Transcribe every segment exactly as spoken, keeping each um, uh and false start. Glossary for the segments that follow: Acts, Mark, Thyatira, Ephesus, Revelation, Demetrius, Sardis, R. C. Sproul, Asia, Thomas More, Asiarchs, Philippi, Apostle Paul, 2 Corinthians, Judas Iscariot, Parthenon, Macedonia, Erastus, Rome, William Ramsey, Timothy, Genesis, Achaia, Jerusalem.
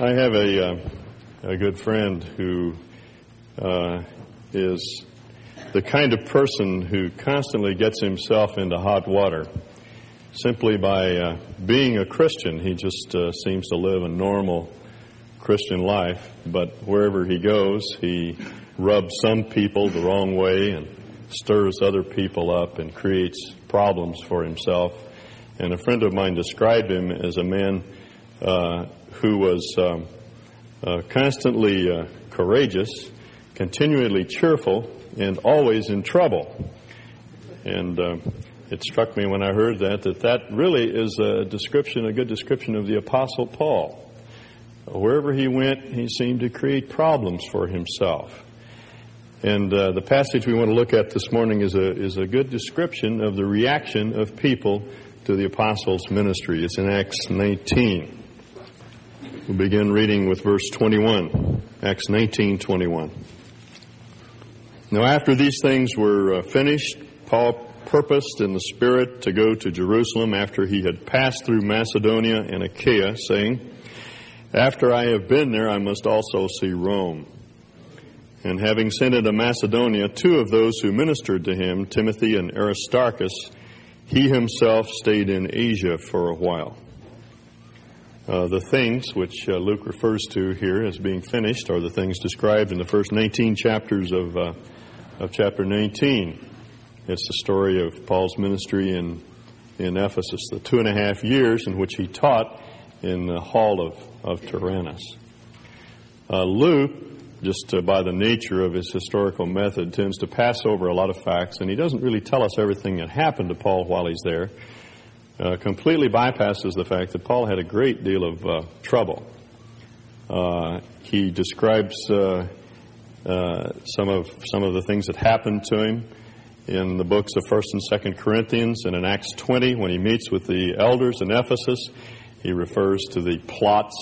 I have a uh, a good friend who uh, is the kind of person who constantly gets himself into hot water simply by uh, being a Christian. He just uh, seems to live a normal Christian life, but wherever he goes, he rubs some people the wrong way and stirs other people up and creates problems for himself. And a friend of mine described him as a man uh, who was um, uh, constantly uh, courageous, continually cheerful, and always in trouble. And uh, it struck me when I heard that, that that really is a description, a good description of the Apostle Paul. Wherever he went, he seemed to create problems for himself. And uh, the passage we want to look at this morning is a is a good description of the reaction of people to the apostles' ministry. It's in Acts nineteen. We'll begin reading with verse twenty-one. Acts nineteen twenty-one. Now, after these things were uh, finished, Paul purposed in the Spirit to go to Jerusalem after he had passed through Macedonia and Achaia, saying, "After I have been there, I must also see Rome." And having sent into Macedonia two of those who ministered to him, Timothy and Aristarchus, he himself stayed in Asia for a while. Uh, the things which uh, Luke refers to here as being finished are the things described in the first nineteen chapters of uh, of chapter nineteen. It's the story of Paul's ministry in in Ephesus, the two and a half years in which he taught in the hall of, of Tyrannus. Uh, Luke, just uh, by the nature of his historical method, tends to pass over a lot of facts, and he doesn't really tell us everything that happened to Paul while he's there. Uh, completely bypasses the fact that Paul had a great deal of uh, trouble. Uh, he describes uh, uh, some of some of the things that happened to him in the books of First and Second Corinthians, and in Acts twenty, when he meets with the elders in Ephesus, he refers to the plots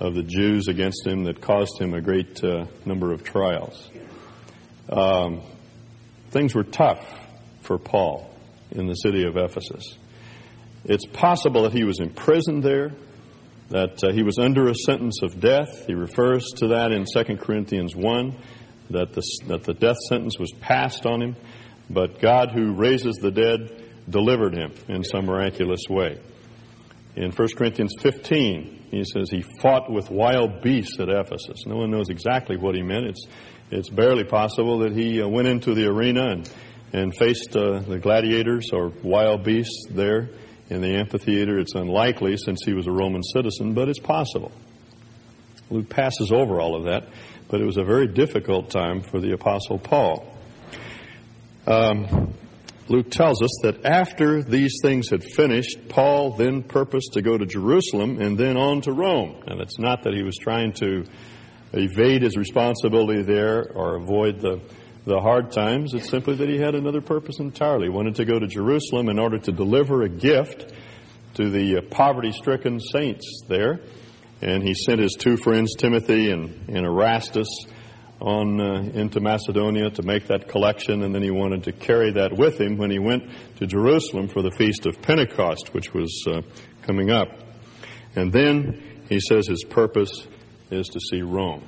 of the Jews against him that caused him a great uh, number of trials. Um, things were tough for Paul in the city of Ephesus. It's possible that he was imprisoned there, that uh, he was under a sentence of death. He refers to that in Second Corinthians one, that the, that the death sentence was passed on him, but God, who raises the dead, delivered him in some miraculous way. In First Corinthians fifteen, he says he fought with wild beasts at Ephesus. No one knows exactly what he meant. It's it's barely possible that he uh, went into the arena and, and faced uh, the gladiators or wild beasts there in the amphitheater. It's unlikely since he was a Roman citizen, but it's possible. Luke passes over all of that, but it was a very difficult time for the Apostle Paul. Um Luke tells us that after these things had finished, Paul then purposed to go to Jerusalem and then on to Rome. Now, it's not that he was trying to evade his responsibility there or avoid the, the hard times. It's simply that he had another purpose entirely. He wanted to go to Jerusalem in order to deliver a gift to the poverty-stricken saints there. And he sent his two friends, Timothy and, and Erastus, on uh, into Macedonia to make that collection, and then he wanted to carry that with him when he went to Jerusalem for the Feast of Pentecost, which was uh, coming up. And then he says his purpose is to see Rome.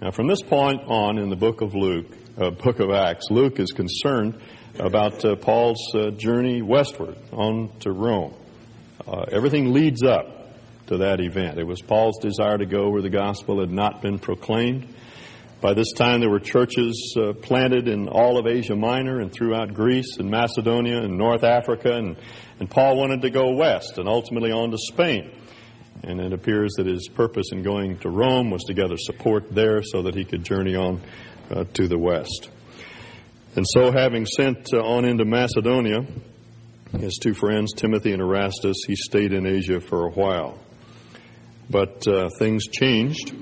Now, from this point on in the book of Luke, uh, book of Acts, Luke is concerned about uh, Paul's uh, journey westward on to Rome. Uh, everything leads up to that event. It was Paul's desire to go where the gospel had not been proclaimed. By this time, there were churches uh, planted in all of Asia Minor and throughout Greece and Macedonia and North Africa, and, and Paul wanted to go west and ultimately on to Spain. And it appears that his purpose in going to Rome was to gather support there so that he could journey on uh, to the west. And so, having sent uh, on into Macedonia, his two friends, Timothy and Erastus, he stayed in Asia for a while. But uh, things changed.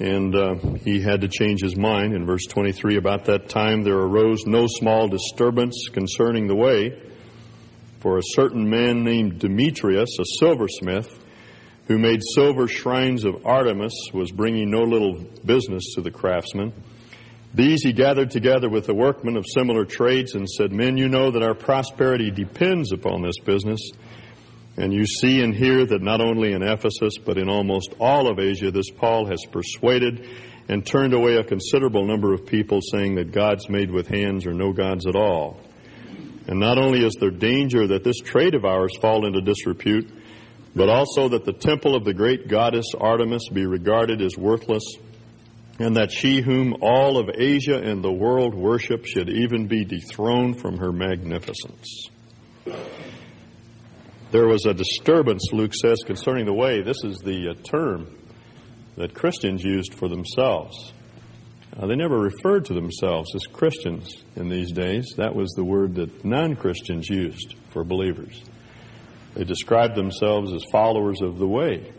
And uh, he had to change his mind. In verse twenty-three, about that time there arose no small disturbance concerning the way, for a certain man named Demetrius, a silversmith, who made silver shrines of Artemis, was bringing no little business to the craftsmen. These he gathered together with the workmen of similar trades and said, "Men, you know that our prosperity depends upon this business. And you see and hear that not only in Ephesus, but in almost all of Asia, this Paul has persuaded and turned away a considerable number of people, saying that gods made with hands are no gods at all. And not only is there danger that this trade of ours fall into disrepute, but also that the temple of the great goddess Artemis be regarded as worthless, and that she whom all of Asia and the world worship should even be dethroned from her magnificence. There was a disturbance, Luke says, concerning the way. This is the uh, term that Christians used for themselves. Uh, they never referred to themselves as Christians in these days. That was the word that non-Christians used for believers. They described themselves as followers of the way.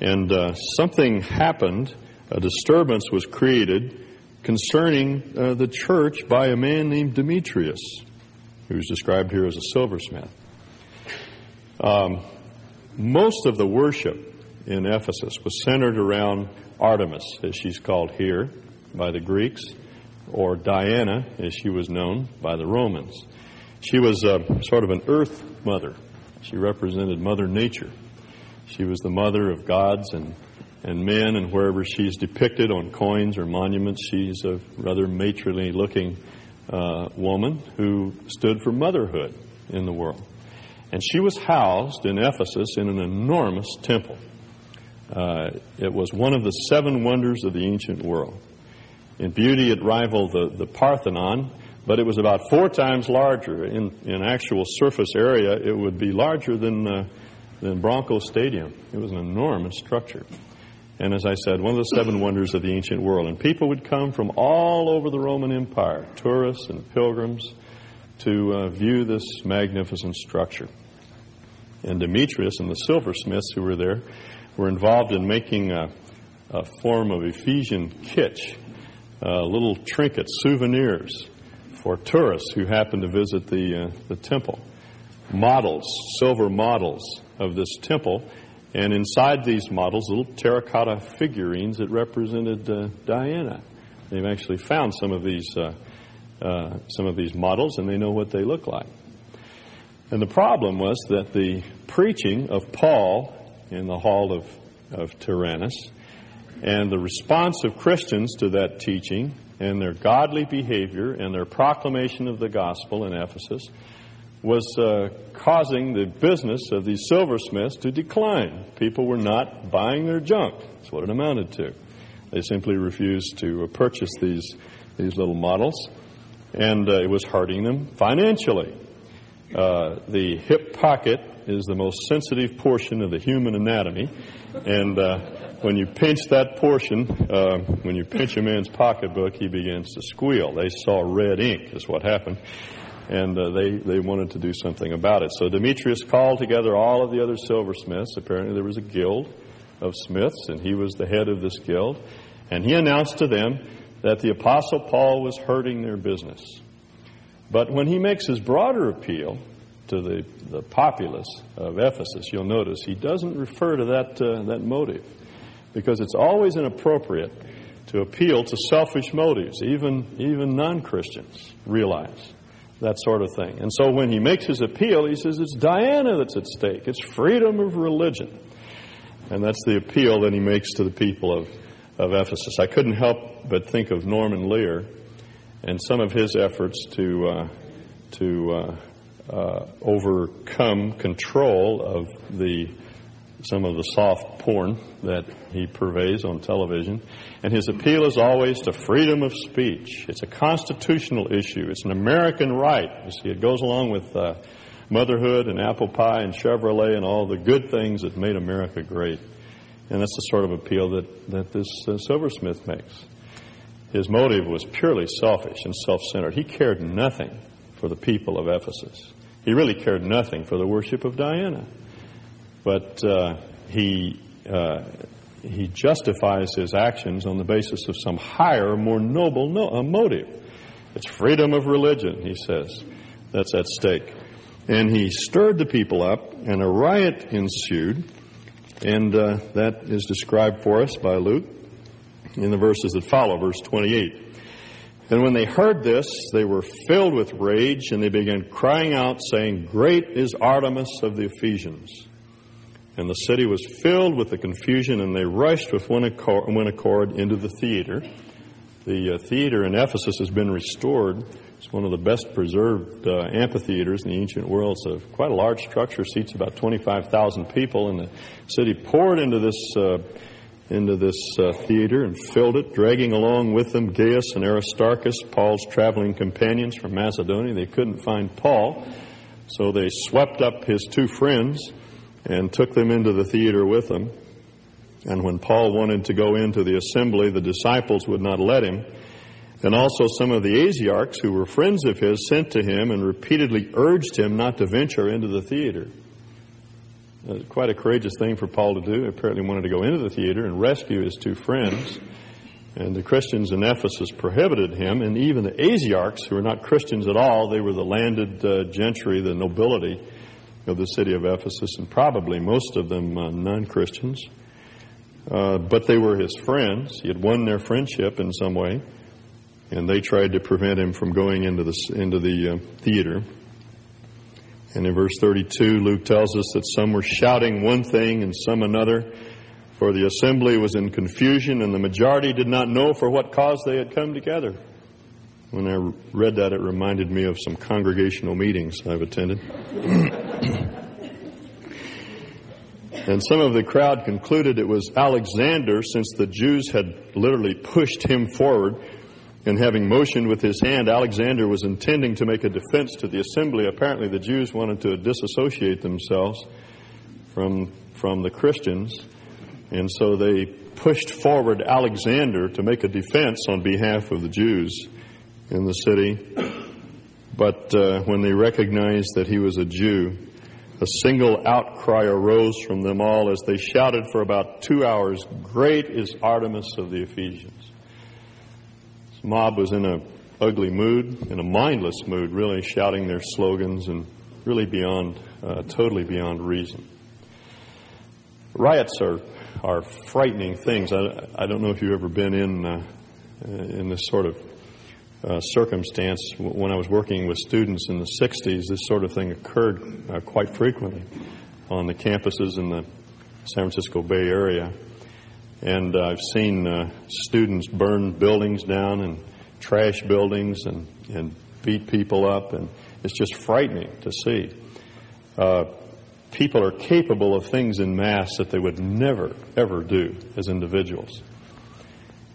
And uh, something happened. A disturbance was created concerning uh, the church by a man named Demetrius, who's described here as a silversmith. Um, most of the worship in Ephesus was centered around Artemis, as she's called here by the Greeks, or Diana, as she was known by the Romans. She was uh, sort of an earth mother. She represented Mother Nature. She was the mother of gods and and men, and wherever she's depicted on coins or monuments, she's a rather matronly-looking uh, woman who stood for motherhood in the world. And she was housed in Ephesus in an enormous temple. Uh, it was one of the seven wonders of the ancient world. In beauty, it rivaled the, the Parthenon, but it was about four times larger. In, in actual surface area, it would be larger than, uh, than Broncos Stadium. It was an enormous structure. And as I said, one of the seven wonders of the ancient world. And people would come from all over the Roman Empire, tourists and pilgrims, to uh, view this magnificent structure. And Demetrius and the silversmiths who were there were involved in making a, a form of Ephesian kitsch, uh, little trinkets, souvenirs for tourists who happened to visit the uh, the temple. Models, silver models of this temple. And inside these models, little terracotta figurines that represented uh, Diana. They've actually found some of these uh, uh, some of these models, and they know what they look like. And the problem was that the preaching of Paul in the hall of, of Tyrannus and the response of Christians to that teaching and their godly behavior and their proclamation of the gospel in Ephesus was uh, causing the business of these silversmiths to decline. People were not buying their junk. That's what it amounted to. They simply refused to purchase these these little models, and uh, it was hurting them financially. Uh, the hip pocket is the most sensitive portion of the human anatomy, and uh, when you pinch that portion, uh, when you pinch a man's pocketbook, he begins to squeal. They saw red ink, is what happened. And uh, they, they wanted to do something about it. So Demetrius called together all of the other silversmiths. Apparently there was a guild of smiths, and he was the head of this guild. And he announced to them that the Apostle Paul was hurting their business. But when he makes his broader appeal to the, the populace of Ephesus, you'll notice he doesn't refer to that uh, that motive, because it's always inappropriate to appeal to selfish motives. Even, even non-Christians realize that sort of thing. And so when he makes his appeal, he says it's Diana that's at stake. It's freedom of religion. And that's the appeal that he makes to the people of, of Ephesus. I couldn't help but think of Norman Lear and some of his efforts to uh, to uh, uh, overcome control of the some of the soft porn that he purveys on television. And his appeal is always to freedom of speech. It's a constitutional issue. It's an American right. You see, it goes along with uh, motherhood and apple pie and Chevrolet and all the good things that made America great. And that's the sort of appeal that, that this uh, silversmith makes. His motive was purely selfish and self-centered. He cared nothing for the people of Ephesus. He really cared nothing for the worship of Diana. But uh, he uh, he justifies his actions on the basis of some higher, more noble no- uh, motive. It's freedom of religion, he says, that's at stake. And he stirred the people up, and a riot ensued, and uh, that is described for us by Luke in the verses that follow, verse twenty-eight. And when they heard this, they were filled with rage, and they began crying out, saying, "Great is Artemis of the Ephesians." And the city was filled with the confusion, and they rushed with one accord, one accord into the theater. The uh, theater in Ephesus has been restored. It's one of the best preserved uh, amphitheaters in the ancient world. It's a, quite a large structure, seats about twenty-five thousand people, and the city poured into this uh, into this uh, theater and filled it, dragging along with them Gaius and Aristarchus, Paul's traveling companions from Macedonia. They couldn't find Paul, so they swept up his two friends and took them into the theater with them. And when Paul wanted to go into the assembly, the disciples would not let him. And also some of the Asiarchs, who were friends of his, sent to him and repeatedly urged him not to venture into the theater. Uh, quite a courageous thing for Paul to do. He apparently wanted to go into the theater and rescue his two friends. And the Christians in Ephesus prohibited him. And even the Asiarchs, who were not Christians at all, they were the landed uh, gentry, the nobility of the city of Ephesus, and probably most of them uh, non-Christians. Uh, but they were his friends. He had won their friendship in some way. And they tried to prevent him from going into the, into the uh, theater. And in verse thirty-two, Luke tells us that some were shouting one thing and some another, for the assembly was in confusion, and the majority did not know for what cause they had come together. When I read that, it reminded me of some congregational meetings I've attended. And some of the crowd concluded it was Alexander, since the Jews had literally pushed him forward. And having motioned with his hand, Alexander was intending to make a defense to the assembly. Apparently the Jews wanted to disassociate themselves from from the Christians. And so they pushed forward Alexander to make a defense on behalf of the Jews in the city. But uh, when they recognized that he was a Jew, a single outcry arose from them all as they shouted for about two hours, "Great is Artemis of the Ephesians." The mob was in an ugly mood, in a mindless mood, really shouting their slogans and really beyond, uh, totally beyond reason. Riots are are frightening things. I, I don't know if you've ever been in uh, in this sort of uh, circumstance. When I was working with students in the sixties, this sort of thing occurred uh, quite frequently on the campuses in the San Francisco Bay Area. And uh, I've seen uh, students burn buildings down and trash buildings and, and beat people up. And it's just frightening to see. Uh, people are capable of things in mass that they would never, ever do as individuals.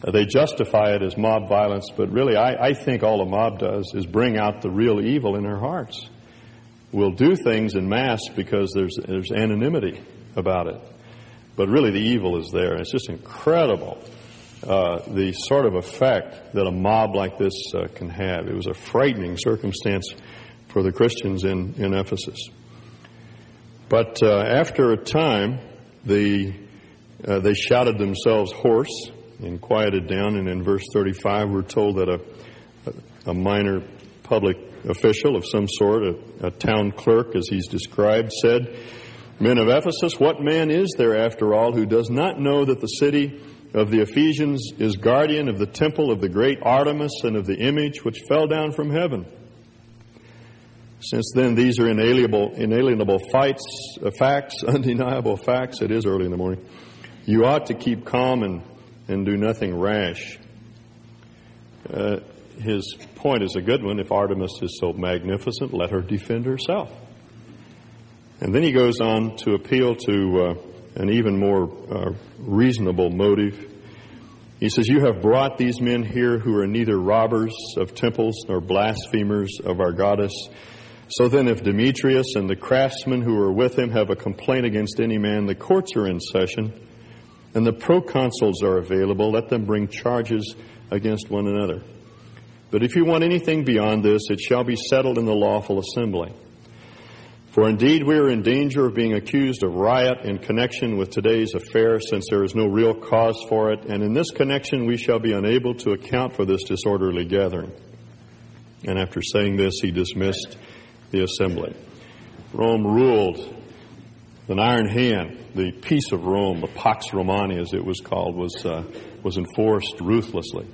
Uh, they justify it as mob violence, but really I, I think all a mob does is bring out the real evil in our hearts. We'll do things in mass because there's there's anonymity about it. But really the evil is there. It's just incredible uh, the sort of effect that a mob like this uh, can have. It was a frightening circumstance for the Christians in, in Ephesus. But uh, after a time, the, uh, they shouted themselves hoarse and quieted down. And in verse thirty-five, we're told that a, a minor public official of some sort, a, a town clerk as he's described, said, "Men of Ephesus, what man is there, after all, who does not know that the city of the Ephesians is guardian of the temple of the great Artemis and of the image which fell down from heaven? Since then, these are inalienable, inalienable fights, uh, facts, undeniable facts." It is early in the morning. "You ought to keep calm and, and do nothing rash." Uh, his point is a good one. If Artemis is so magnificent, let her defend herself. And then he goes on to appeal to uh, an even more uh, reasonable motive. He says, "You have brought these men here who are neither robbers of temples nor blasphemers of our goddess. So then if Demetrius and the craftsmen who are with him have a complaint against any man, the courts are in session, and the proconsuls are available. Let them bring charges against one another. But if you want anything beyond this, it shall be settled in the lawful assembly. For indeed we are in danger of being accused of riot in connection with today's affair, since there is no real cause for it, and in this connection we shall be unable to account for this disorderly gathering." And after saying this, he dismissed the assembly. Rome ruled with an iron hand. The peace of Rome, the Pax Romani as it was called, was uh, was enforced ruthlessly.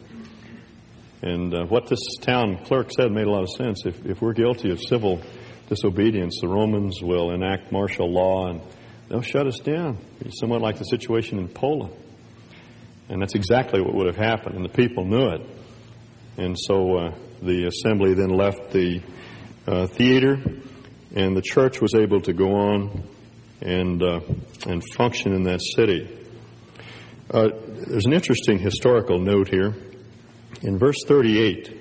And uh, what this town clerk said made a lot of sense. If, if we're guilty of civil disobedience, the Romans will enact martial law and they'll shut us down. It's somewhat like the situation in Poland. And that's exactly what would have happened, and the people knew it. And so uh, the assembly then left the uh, theater, and the church was able to go on and uh, and function in that city. Uh, there's an interesting historical note here. In verse thirty-eight,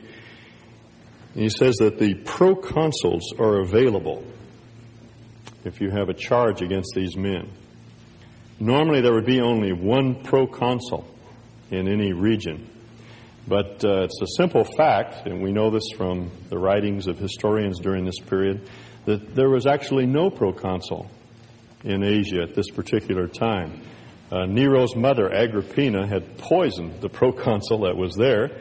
he says that the proconsuls are available if you have a charge against these men. Normally there would be only one proconsul in any region, but uh, it's a simple fact, and we know this from the writings of historians during this period, that there was actually no proconsul in Asia at this particular time. Uh, Nero's mother, Agrippina, had poisoned the proconsul that was there,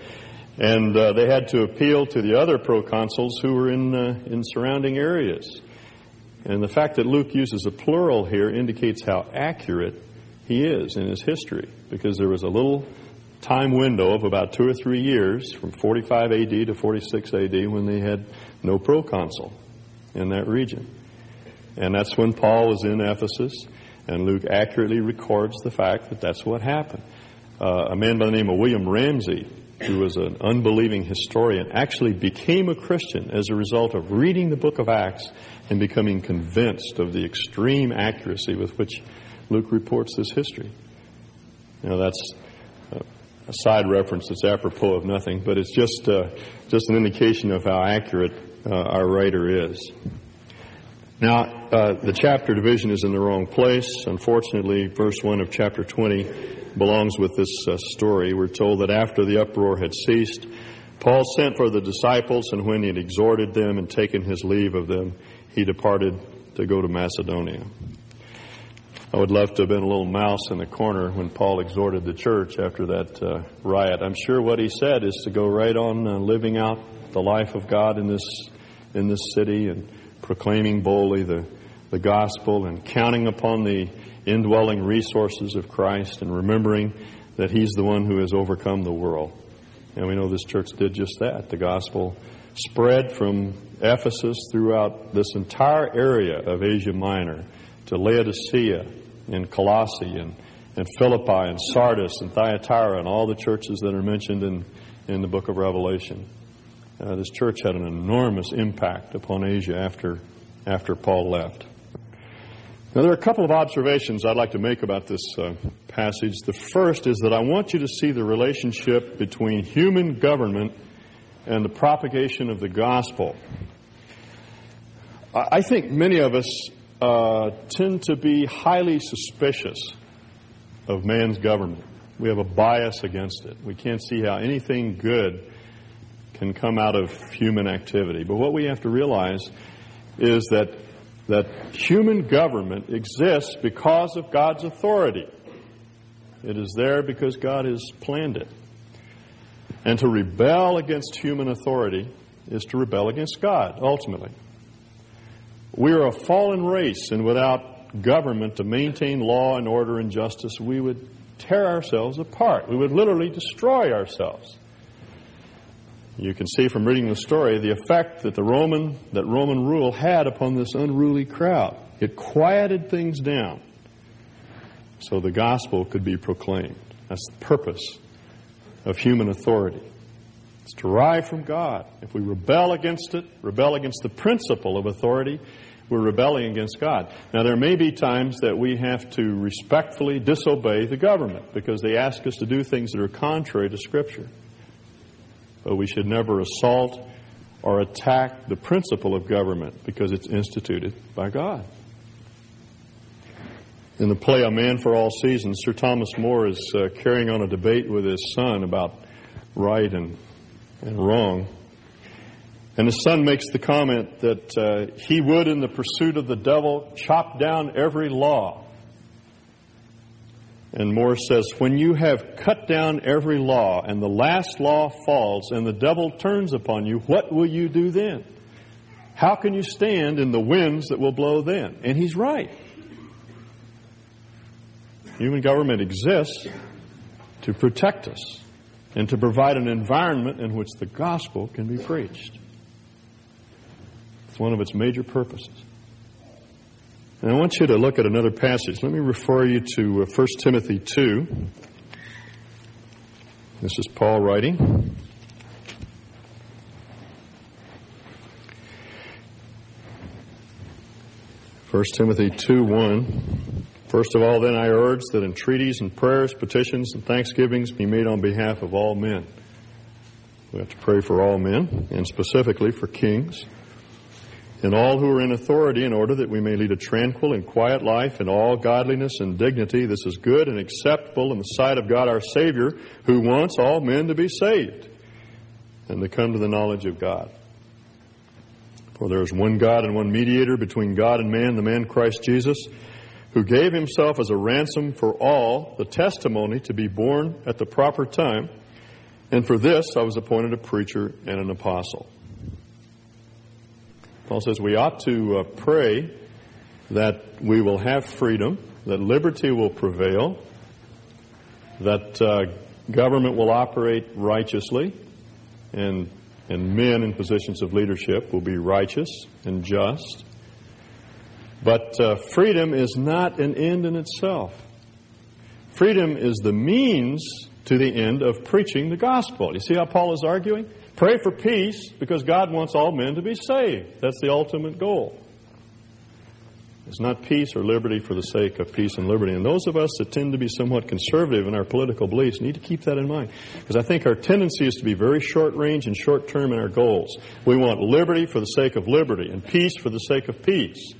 and uh, they had to appeal to the other proconsuls who were in uh, in surrounding areas. And the fact that Luke uses a plural here indicates how accurate he is in his history, because there was a little time window of about two or three years, from forty-five A D to forty-six A D, when they had no proconsul in that region. And that's when Paul was in Ephesus, and Luke accurately records the fact that that's what happened. Uh, a man by the name of William Ramsey, who was an unbelieving historian, actually became a Christian as a result of reading the book of Acts and becoming convinced of the extreme accuracy with which Luke reports this history. Now, that's a side reference that's apropos of nothing, but it's just uh, just an indication of how accurate uh, our writer is. Now, uh, the chapter division is in the wrong place. Unfortunately, verse one of chapter twenty belongs with this uh, story. We're told that after the uproar had ceased, Paul sent for the disciples, and when he had exhorted them and taken his leave of them, he departed to go to Macedonia. I would love to have been a little mouse in the corner when Paul exhorted the church after that uh, riot. I'm sure what he said is to go right on uh, living out the life of God in this in this city and proclaiming boldly the, the gospel and counting upon the indwelling resources of Christ and remembering that he's the one who has overcome the world. And we know this church did just that. The gospel spread from Ephesus throughout this entire area of Asia Minor to Laodicea and Colossae and, and Philippi and Sardis and Thyatira and all the churches that are mentioned in, in the book of Revelation. Uh, this church had an enormous impact upon Asia after after Paul left. Now, there are a couple of observations I'd like to make about this uh, passage. The first is that I want you to see the relationship between human government and the propagation of the gospel. I think many of us uh, tend to be highly suspicious of man's government. We have a bias against it. We can't see how anything good can come out of human activity. But what we have to realize is that that human government exists because of God's authority. It is there because God has planned it. And to rebel against human authority is to rebel against God, ultimately. We are a fallen race, and without government to maintain law and order and justice, we would tear ourselves apart. We would literally destroy ourselves. You can see from reading the story the effect that the Roman that Roman rule had upon this unruly crowd. It quieted things down so the gospel could be proclaimed. That's the purpose of human authority. It's derived from God. If we rebel against it, rebel against the principle of authority, we're rebelling against God. Now, there may be times that we have to respectfully disobey the government because they ask us to do things that are contrary to Scripture. But we should never assault or attack the principle of government because it's instituted by God. In the play A Man for All Seasons, Sir Thomas More is uh, carrying on a debate with his son about right and, and wrong. And his son makes the comment that uh, he would, in the pursuit of the devil, chop down every law. And Moore says, when you have cut down every law and the last law falls and the devil turns upon you, what will you do then? How can you stand in the winds that will blow then? And he's right. Human government exists to protect us and to provide an environment in which the gospel can be preached. It's one of its major purposes. And I want you to look at another passage. Let me refer you to uh, First Timothy two. This is Paul writing. First Timothy two one. First of all, then, I urge that entreaties and prayers, petitions and thanksgivings be made on behalf of all men. We have to pray for all men, and specifically for kings, and all who are in authority, in order that we may lead a tranquil and quiet life in all godliness and dignity. This is good and acceptable in the sight of God our Savior, who wants all men to be saved and to come to the knowledge of God. For there is one God and one mediator between God and man, the man Christ Jesus, who gave himself as a ransom for all, the testimony to be born at the proper time. And for this I was appointed a preacher and an apostle. Paul says we ought to uh, pray that we will have freedom, that liberty will prevail, that uh, government will operate righteously, and and men in positions of leadership will be righteous and just. But uh, freedom is not an end in itself. Freedom is the means to the end of preaching the gospel. You see how Paul is arguing? Pray for peace because God wants all men to be saved. That's the ultimate goal. It's not peace or liberty for the sake of peace and liberty. And those of us that tend to be somewhat conservative in our political beliefs need to keep that in mind, because I think our tendency is to be very short-range and short-term in our goals. We want liberty for the sake of liberty and peace for the sake of peace.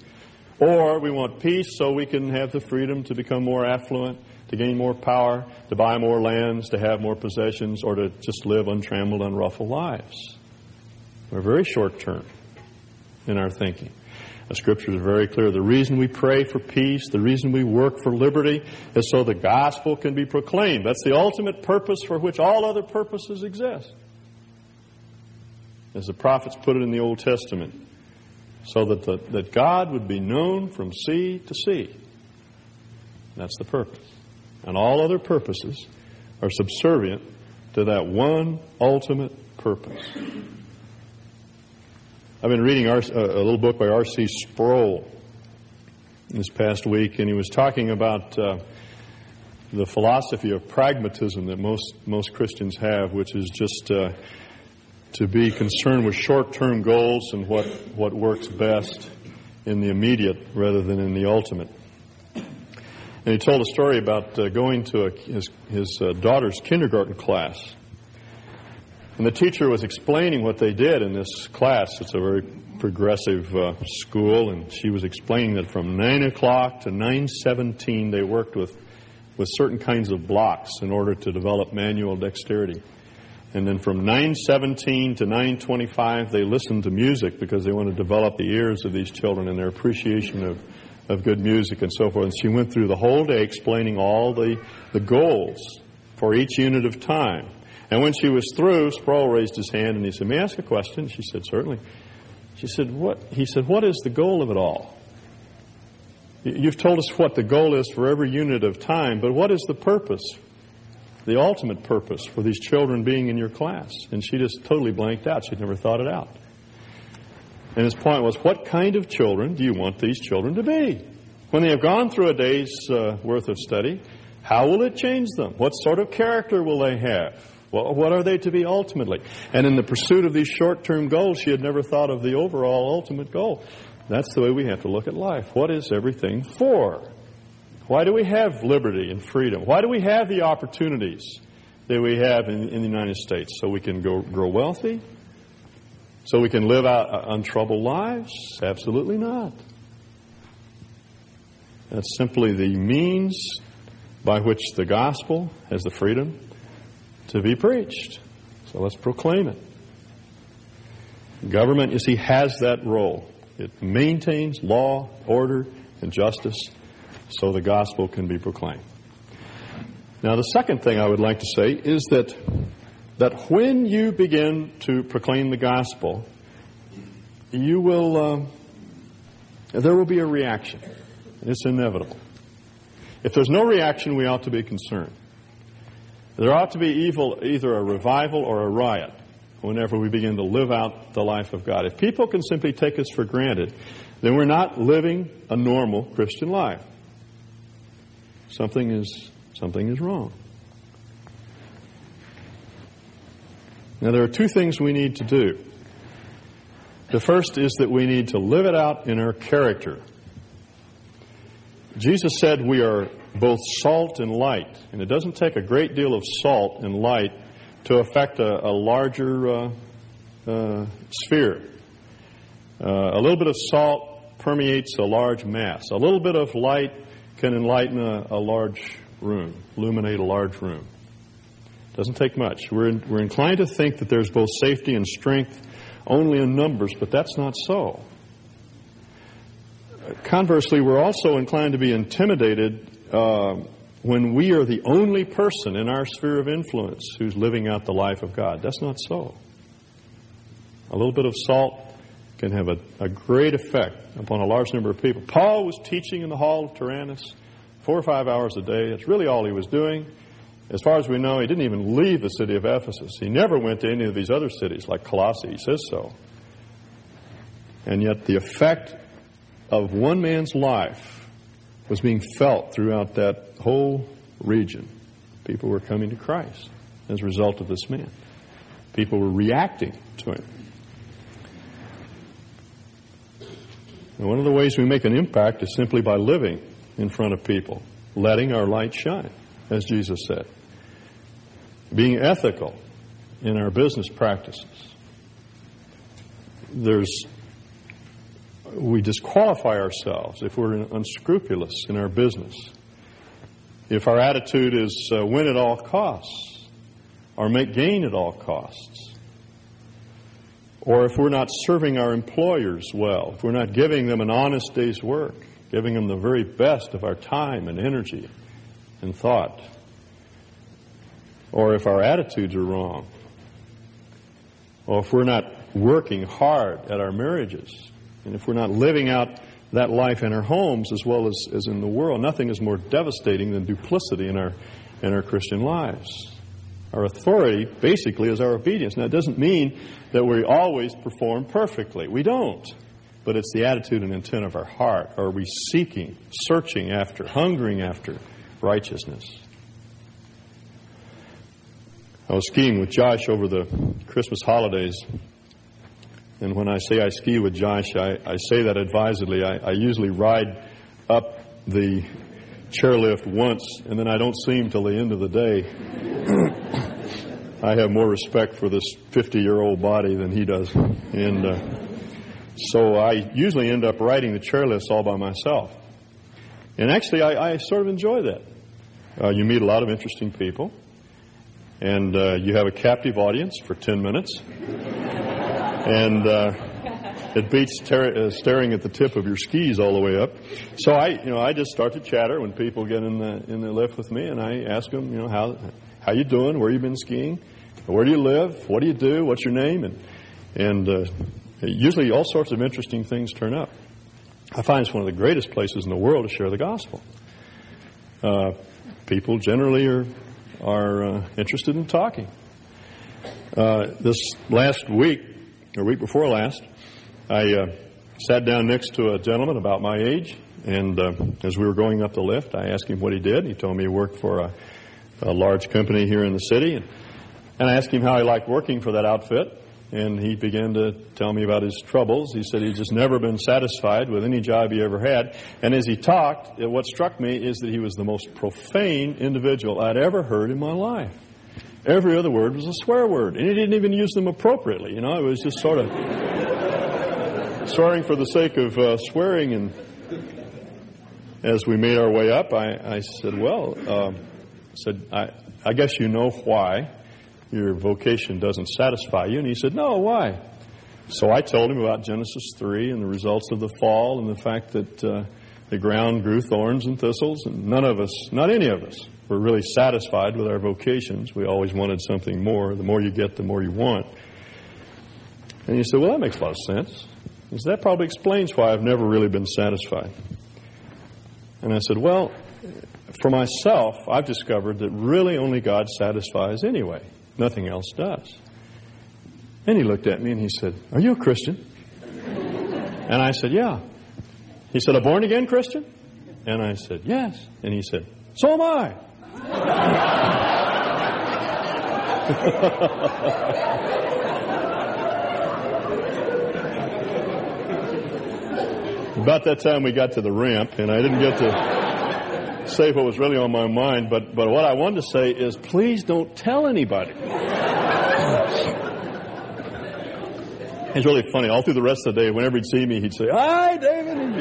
Or we want peace so we can have the freedom to become more affluent, to gain more power, to buy more lands, to have more possessions, or to just live untrammeled, unruffled lives. We're very short-term in our thinking. The Scriptures are very clear. The reason we pray for peace, the reason we work for liberty, is so the gospel can be proclaimed. That's the ultimate purpose for which all other purposes exist. As the prophets put it in the Old Testament, so that the, that God would be known from sea to sea. That's the purpose. And all other purposes are subservient to that one ultimate purpose. I've been reading a little book by R. C. Sproul this past week, and he was talking about uh, the philosophy of pragmatism that most, most Christians have, which is just uh, to be concerned with short-term goals and what, what works best in the immediate rather than in the ultimate. And he told a story about uh, going to a, his, his uh, daughter's kindergarten class. And the teacher was explaining what they did in this class. It's a very progressive uh, school, and she was explaining that from nine o'clock to nine seventeen they worked with, with certain kinds of blocks in order to develop manual dexterity. And then from nine seventeen to nine twenty-five they listened to music because they want to develop the ears of these children and their appreciation of of good music and so forth. And she went through the whole day explaining all the, the goals for each unit of time. And when she was through, Sproul raised his hand and he said, "May I ask a question?" She said, "Certainly." She said, "What?" He said, "What is the goal of it all? You've told us what the goal is for every unit of time, but what is the purpose, the ultimate purpose for these children being in your class?" And she just totally blanked out. She'd never thought it out. And his point was, what kind of children do you want these children to be? When they have gone through a day's uh, worth of study, how will it change them? What sort of character will they have? Well, what are they to be ultimately? And in the pursuit of these short-term goals, she had never thought of the overall ultimate goal. That's the way we have to look at life. What is everything for? Why do we have liberty and freedom? Why do we have the opportunities that we have in, in the United States? So we can go, grow wealthy? So we can live out untroubled lives? Absolutely not. That's simply the means by which the gospel has the freedom to be preached. So let's proclaim it. Government, you see, has that role. It maintains law, order, and justice so the gospel can be proclaimed. Now, the second thing I would like to say is that that when you begin to proclaim the gospel, you will, um, there will be a reaction. It's inevitable. If there's no reaction, we ought to be concerned. There ought to be evil, either a revival or a riot, whenever we begin to live out the life of God. If people can simply take us for granted, then we're not living a normal Christian life. Something is, something is wrong. Now, there are two things we need to do. The first is that we need to live it out in our character. Jesus said we are both salt and light, and it doesn't take a great deal of salt and light to affect a, a larger uh, uh, sphere. Uh, a little bit of salt permeates a large mass. A little bit of light can enlighten a, a large room, illuminate a large room. Doesn't take much. We're in, we're inclined to think that there's both safety and strength only in numbers, but that's not so. Conversely, we're also inclined to be intimidated uh, when we are the only person in our sphere of influence who's living out the life of God. That's not so. A little bit of salt can have a, a great effect upon a large number of people. Paul was teaching in the hall of Tyrannus four or five hours a day. That's really all he was doing. As far as we know, he didn't even leave the city of Ephesus. He never went to any of these other cities like Colossae. He says so. And yet the effect of one man's life was being felt throughout that whole region. People were coming to Christ as a result of this man. People were reacting to him. And one of the ways we make an impact is simply by living in front of people, letting our light shine, as Jesus said. Being ethical in our business practices. There's, we disqualify ourselves if we're unscrupulous in our business. If our attitude is uh, win at all costs, or make gain at all costs, or if we're not serving our employers well, if we're not giving them an honest day's work, giving them the very best of our time and energy and thought, or if our attitudes are wrong, or if we're not working hard at our marriages, and if we're not living out that life in our homes as well as, as in the world, nothing is more devastating than duplicity in our, in our Christian lives. Our authority, basically, is our obedience. Now, it doesn't mean that we always perform perfectly. We don't. But it's the attitude and intent of our heart. Are we seeking, searching after, hungering after righteousness? I was skiing with Josh over the Christmas holidays. And when I say I ski with Josh, I, I say that advisedly. I, I usually ride up the chairlift once, and then I don't see him till the end of the day. I have more respect for this fifty-year-old body than he does. And uh, so I usually end up riding the chairlifts all by myself. And actually, I, I sort of enjoy that. Uh, you meet a lot of interesting people, and uh, you have a captive audience for ten minutes. And uh, it beats ter- uh, staring at the tip of your skis all the way up. So I, you know, I just start to chatter when people get in the in the lift with me, and I ask them, you know, how how you doing? Where you been skiing? Where do you live? What do you do? What's your name? And and uh, usually all sorts of interesting things turn up. I find it's one of the greatest places in the world to share the gospel. Uh, people generally are are uh, interested in talking. Uh, this last week. A week before last, I uh, sat down next to a gentleman about my age, and uh, as we were going up the lift, I asked him what he did. He told me he worked for a, a large company here in the city, and, and I asked him how he liked working for that outfit, and he began to tell me about his troubles. He said he'd just never been satisfied with any job he ever had, and as he talked, what struck me is that he was the most profane individual I'd ever heard in my life. Every other word was a swear word, and he didn't even use them appropriately. You know, it was just sort of swearing for the sake of uh, swearing. And as we made our way up, I, I said, well, uh, said, I, I guess you know why your vocation doesn't satisfy you. And he said, no, why? So I told him about Genesis three and the results of the fall and the fact that uh, the ground grew thorns and thistles, and none of us, not any of us, we're really satisfied with our vocations. We always wanted something more. The more you get, the more you want. And he said, well, that makes a lot of sense. He said, that probably explains why I've never really been satisfied. And I said, well, for myself, I've discovered that really only God satisfies anyway. Nothing else does. And he looked at me and he said, "Are you a Christian?" And I said, "Yeah." He said, "A born-again Christian?" And I said, "Yes." And he said, "So am I." About that time we got to the ramp, and I didn't get to say what was really on my mind, but, but what I wanted to say is, please don't tell anybody. It's really funny. All through the rest of the day, whenever he'd see me, he'd say, "Hi, David." And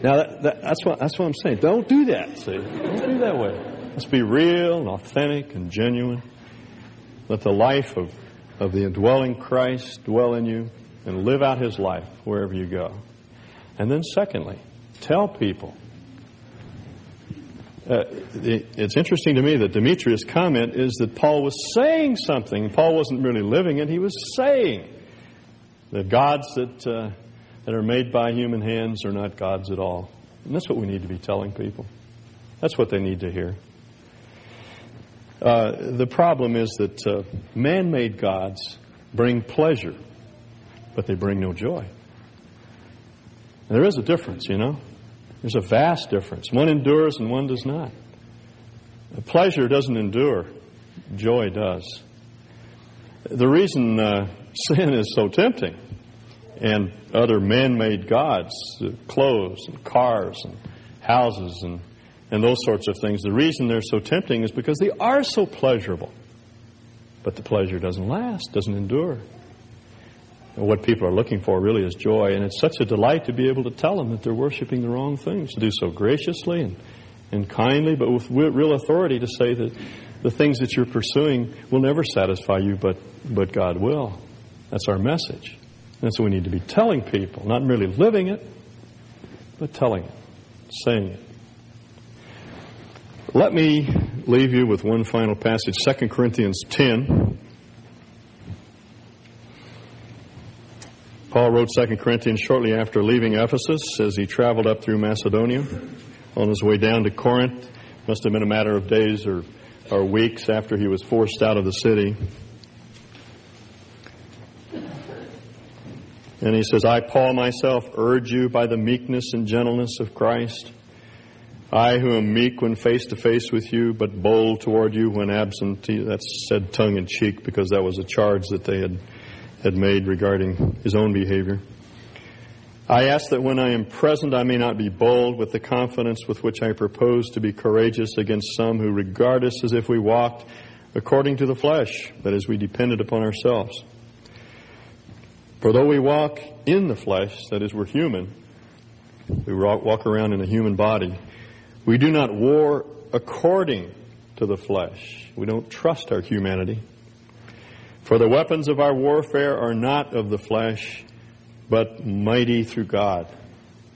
now, that, that, that's, what, that's what I'm saying. Don't do that, see. Don't do that way. Let's be real and authentic and genuine. Let the life of, of the indwelling Christ dwell in you and live out his life wherever you go. And then secondly, tell people. Uh, it, it's interesting to me that Demetrius' comment is that Paul was saying something. Paul wasn't merely living it, he was saying. The gods that uh, that are made by human hands are not gods at all. And that's what we need to be telling people. That's what they need to hear. Uh, the problem is that uh, man-made gods bring pleasure, but they bring no joy. And there is a difference, you know. There's a vast difference. One endures and one does not. Pleasure doesn't endure. Joy does. The reason uh, sin is so tempting and other man-made gods, uh, clothes and cars and houses and, and those sorts of things, the reason they're so tempting is because they are so pleasurable. But the pleasure doesn't last, doesn't endure. What people are looking for really is joy, and it's such a delight to be able to tell them that they're worshiping the wrong things, to do so graciously and, and kindly, but with real authority to say that the things that you're pursuing will never satisfy you, but, but God will. That's our message. That's what we need to be telling people, not merely living it, but telling it, saying it. Let me leave you with one final passage, Second Corinthians ten. Paul wrote Second Corinthians shortly after leaving Ephesus as he traveled up through Macedonia. On his way down to Corinth, it must have been a matter of days or, or weeks after he was forced out of the city. And he says, "I, Paul, myself, urge you by the meekness and gentleness of Christ. I who am meek when face to face with you, but bold toward you when absent." That's said tongue in cheek because that was a charge that they had had made regarding his own behavior. "I ask that when I am present I may not be bold with the confidence with which I propose to be courageous against some who regard us as if we walked according to the flesh, that is, we depended upon ourselves. For though we walk in the flesh, that is, we're human, we walk around in a human body, we do not war according to the flesh." We don't trust our humanity. "For the weapons of our warfare are not of the flesh, but mighty through God,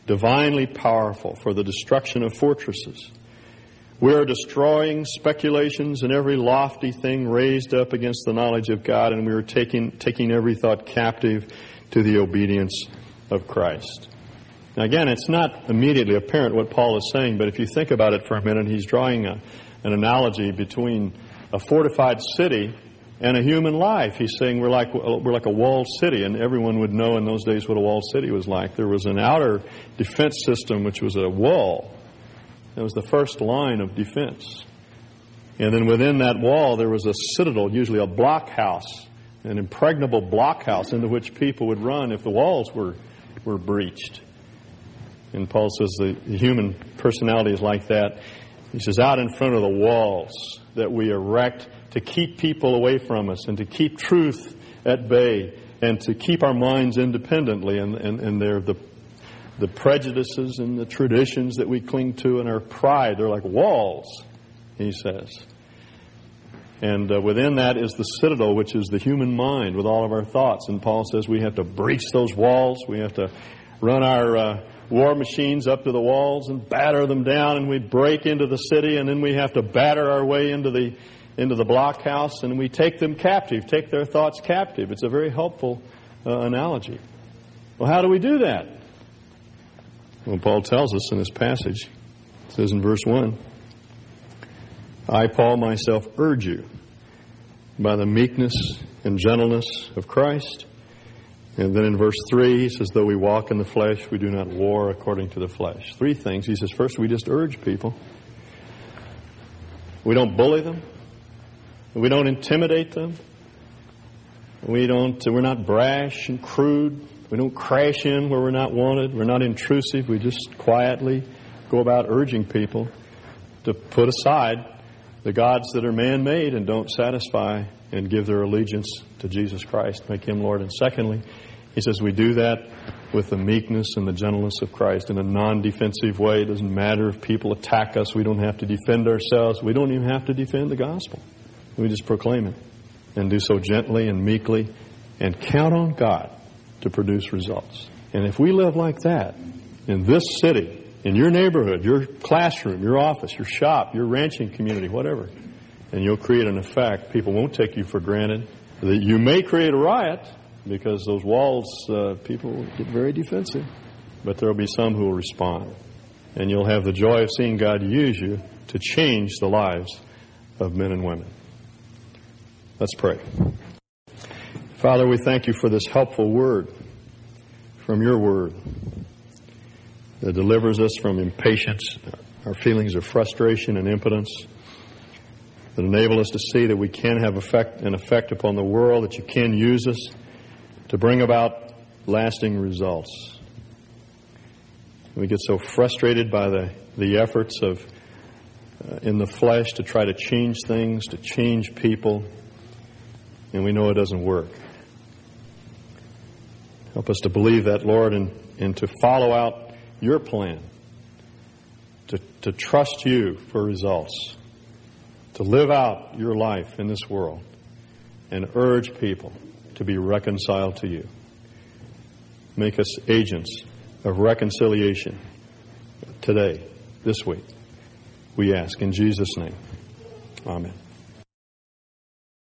divinely powerful for the destruction of fortresses. We are destroying speculations and every lofty thing raised up against the knowledge of God, and we are taking taking every thought captive to the obedience of Christ." Now again, it's not immediately apparent what Paul is saying, but if you think about it for a minute, he's drawing a, an analogy between a fortified city and a human life. He's saying we're like we're like a walled city, and everyone would know in those days what a walled city was like. There was an outer defense system, which was a wall. That was the first line of defense. And then within that wall, there was a citadel, usually a blockhouse, an impregnable blockhouse into which people would run if the walls were, were breached. And Paul says the, the human personality is like that. He says, out in front of the walls that we erect to keep people away from us and to keep truth at bay and to keep our minds independently. And, and, and they're the, the prejudices and the traditions that we cling to and our pride. They're like walls, he says. And uh, within that is the citadel, which is the human mind with all of our thoughts. And Paul says we have to breach those walls. We have to run our uh, war machines up to the walls and batter them down. And we break into the city, and then we have to batter our way into the into the blockhouse, and we take them captive, take their thoughts captive. It's a very helpful uh, analogy. Well, how do we do that? Well, Paul tells us in this passage, it says in verse one, I, Paul, myself urge you by the meekness and gentleness of Christ. And then in verse three, he says, though we walk in the flesh, we do not war according to the flesh. Three things. He says, first, we just urge people. We don't bully them. We don't intimidate them. We don't, we're not brash and crude. We don't crash in where we're not wanted. We're not intrusive. We just quietly go about urging people to put aside the gods that are man-made and don't satisfy and give their allegiance to Jesus Christ, make Him Lord. And secondly, he says we do that with the meekness and the gentleness of Christ in a non-defensive way. It doesn't matter if people attack us. We don't have to defend ourselves. We don't even have to defend the gospel. We just proclaim it and do so gently and meekly and count on God to produce results. And if we live like that in this city, in your neighborhood, your classroom, your office, your shop, your ranching community, whatever, and you'll create an effect. People won't take you for granted. That you may create a riot because those walls, uh, people get very defensive. But there will be some who will respond. And you'll have the joy of seeing God use you to change the lives of men and women. Let's pray. Father, we thank you for this helpful word from your word that delivers us from impatience, our feelings of frustration and impotence, that enable us to see that we can have effect, an effect upon the world, that you can use us to bring about lasting results. We get so frustrated by the, the efforts of uh, in the flesh to try to change things, to change people, and we know it doesn't work. Help us to believe that, Lord, and, and to follow out your plan, to, to trust you for results, to live out your life in this world and urge people to be reconciled to you. Make us agents of reconciliation today, this week, we ask in Jesus' name. Amen.